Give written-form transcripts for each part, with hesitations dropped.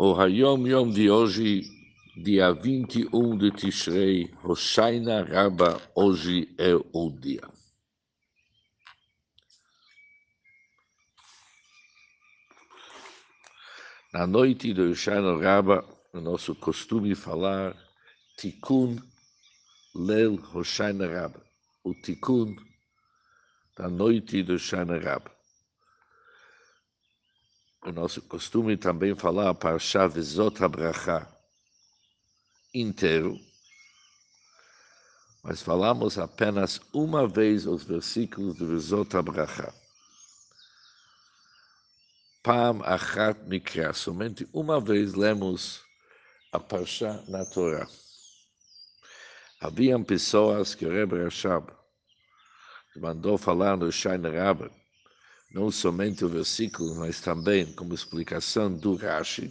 O Hayom Yom de hoje, dia 21 de Tishrei, Hoshana Rabbah, hoje é o dia. Na noite do Hoshana Rabbah, o nosso costume falar Tikun Lel Hoshana Rabbah, o Tikun da noite do Shaine Rebe. O nosso costume também falar Parshá Vezot Habrachá inteiro, mas falamos apenas uma vez os versículos de Vezot Habrachá. Pam achat mikra, somente uma vez lemos a Parshá na Torá. Haviam pessoas que o Rebe Rashab mandou falar no Shai Narab, não somente o versículo, mas também como explicação do Rashi,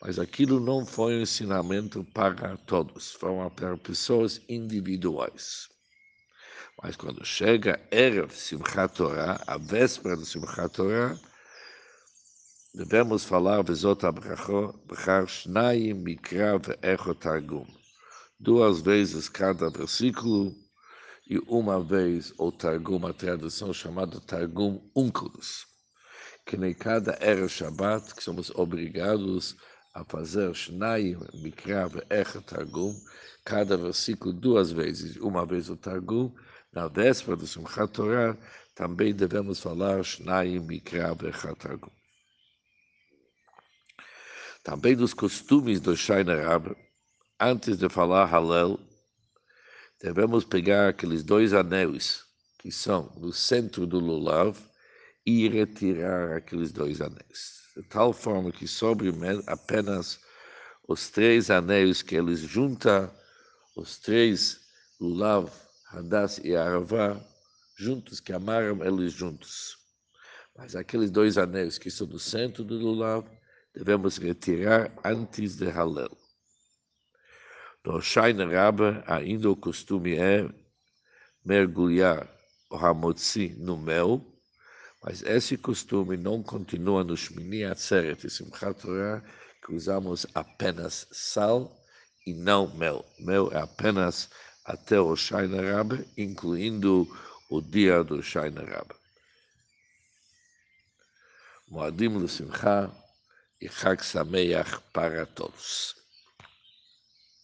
mas aquilo não foi um ensinamento para todos, foram para pessoas individuais. Mas quando chega Erev Simchat Torah, a véspera do Simchat Torah, devemos falar Vezot Habrachá Shnaim Mikra Ve'echad Targum, duas vezes cada versículo, e uma vez o Targum, a tradução chamada Targum Onkelos, que nem cada Erev Shabbat, que somos obrigados a fazer Shnaim Mikra Ve'echad Targum, cada versículo duas vezes, uma vez o Targum, na véspera do Simchat Torah, também devemos falar Shnaim Mikra Ve'echad Targum. Também dos costumes do Shai Narab, antes de falar Hallel, devemos pegar aqueles dois anéis que são no centro do Lulav e retirar aqueles dois anéis, de tal forma que sobre apenas os três anéis que eles juntam, os três Lulav, Hadass e Aravá, juntos, que amaram eles juntos. Mas aqueles dois anéis que são no centro do Lulav, devemos retirar antes de Hallel. No Shaine Rebe, ainda o costume é mergulhar o ha-motsi no mel, mas esse costume não continua no Shemini Atseret e Simchat Torah, que usamos apenas sal e não mel. Mel é apenas até o Shaine Rebe, incluindo o dia do Shaine Rebe. Moadim LeSimcha e Chag Sameach para todos.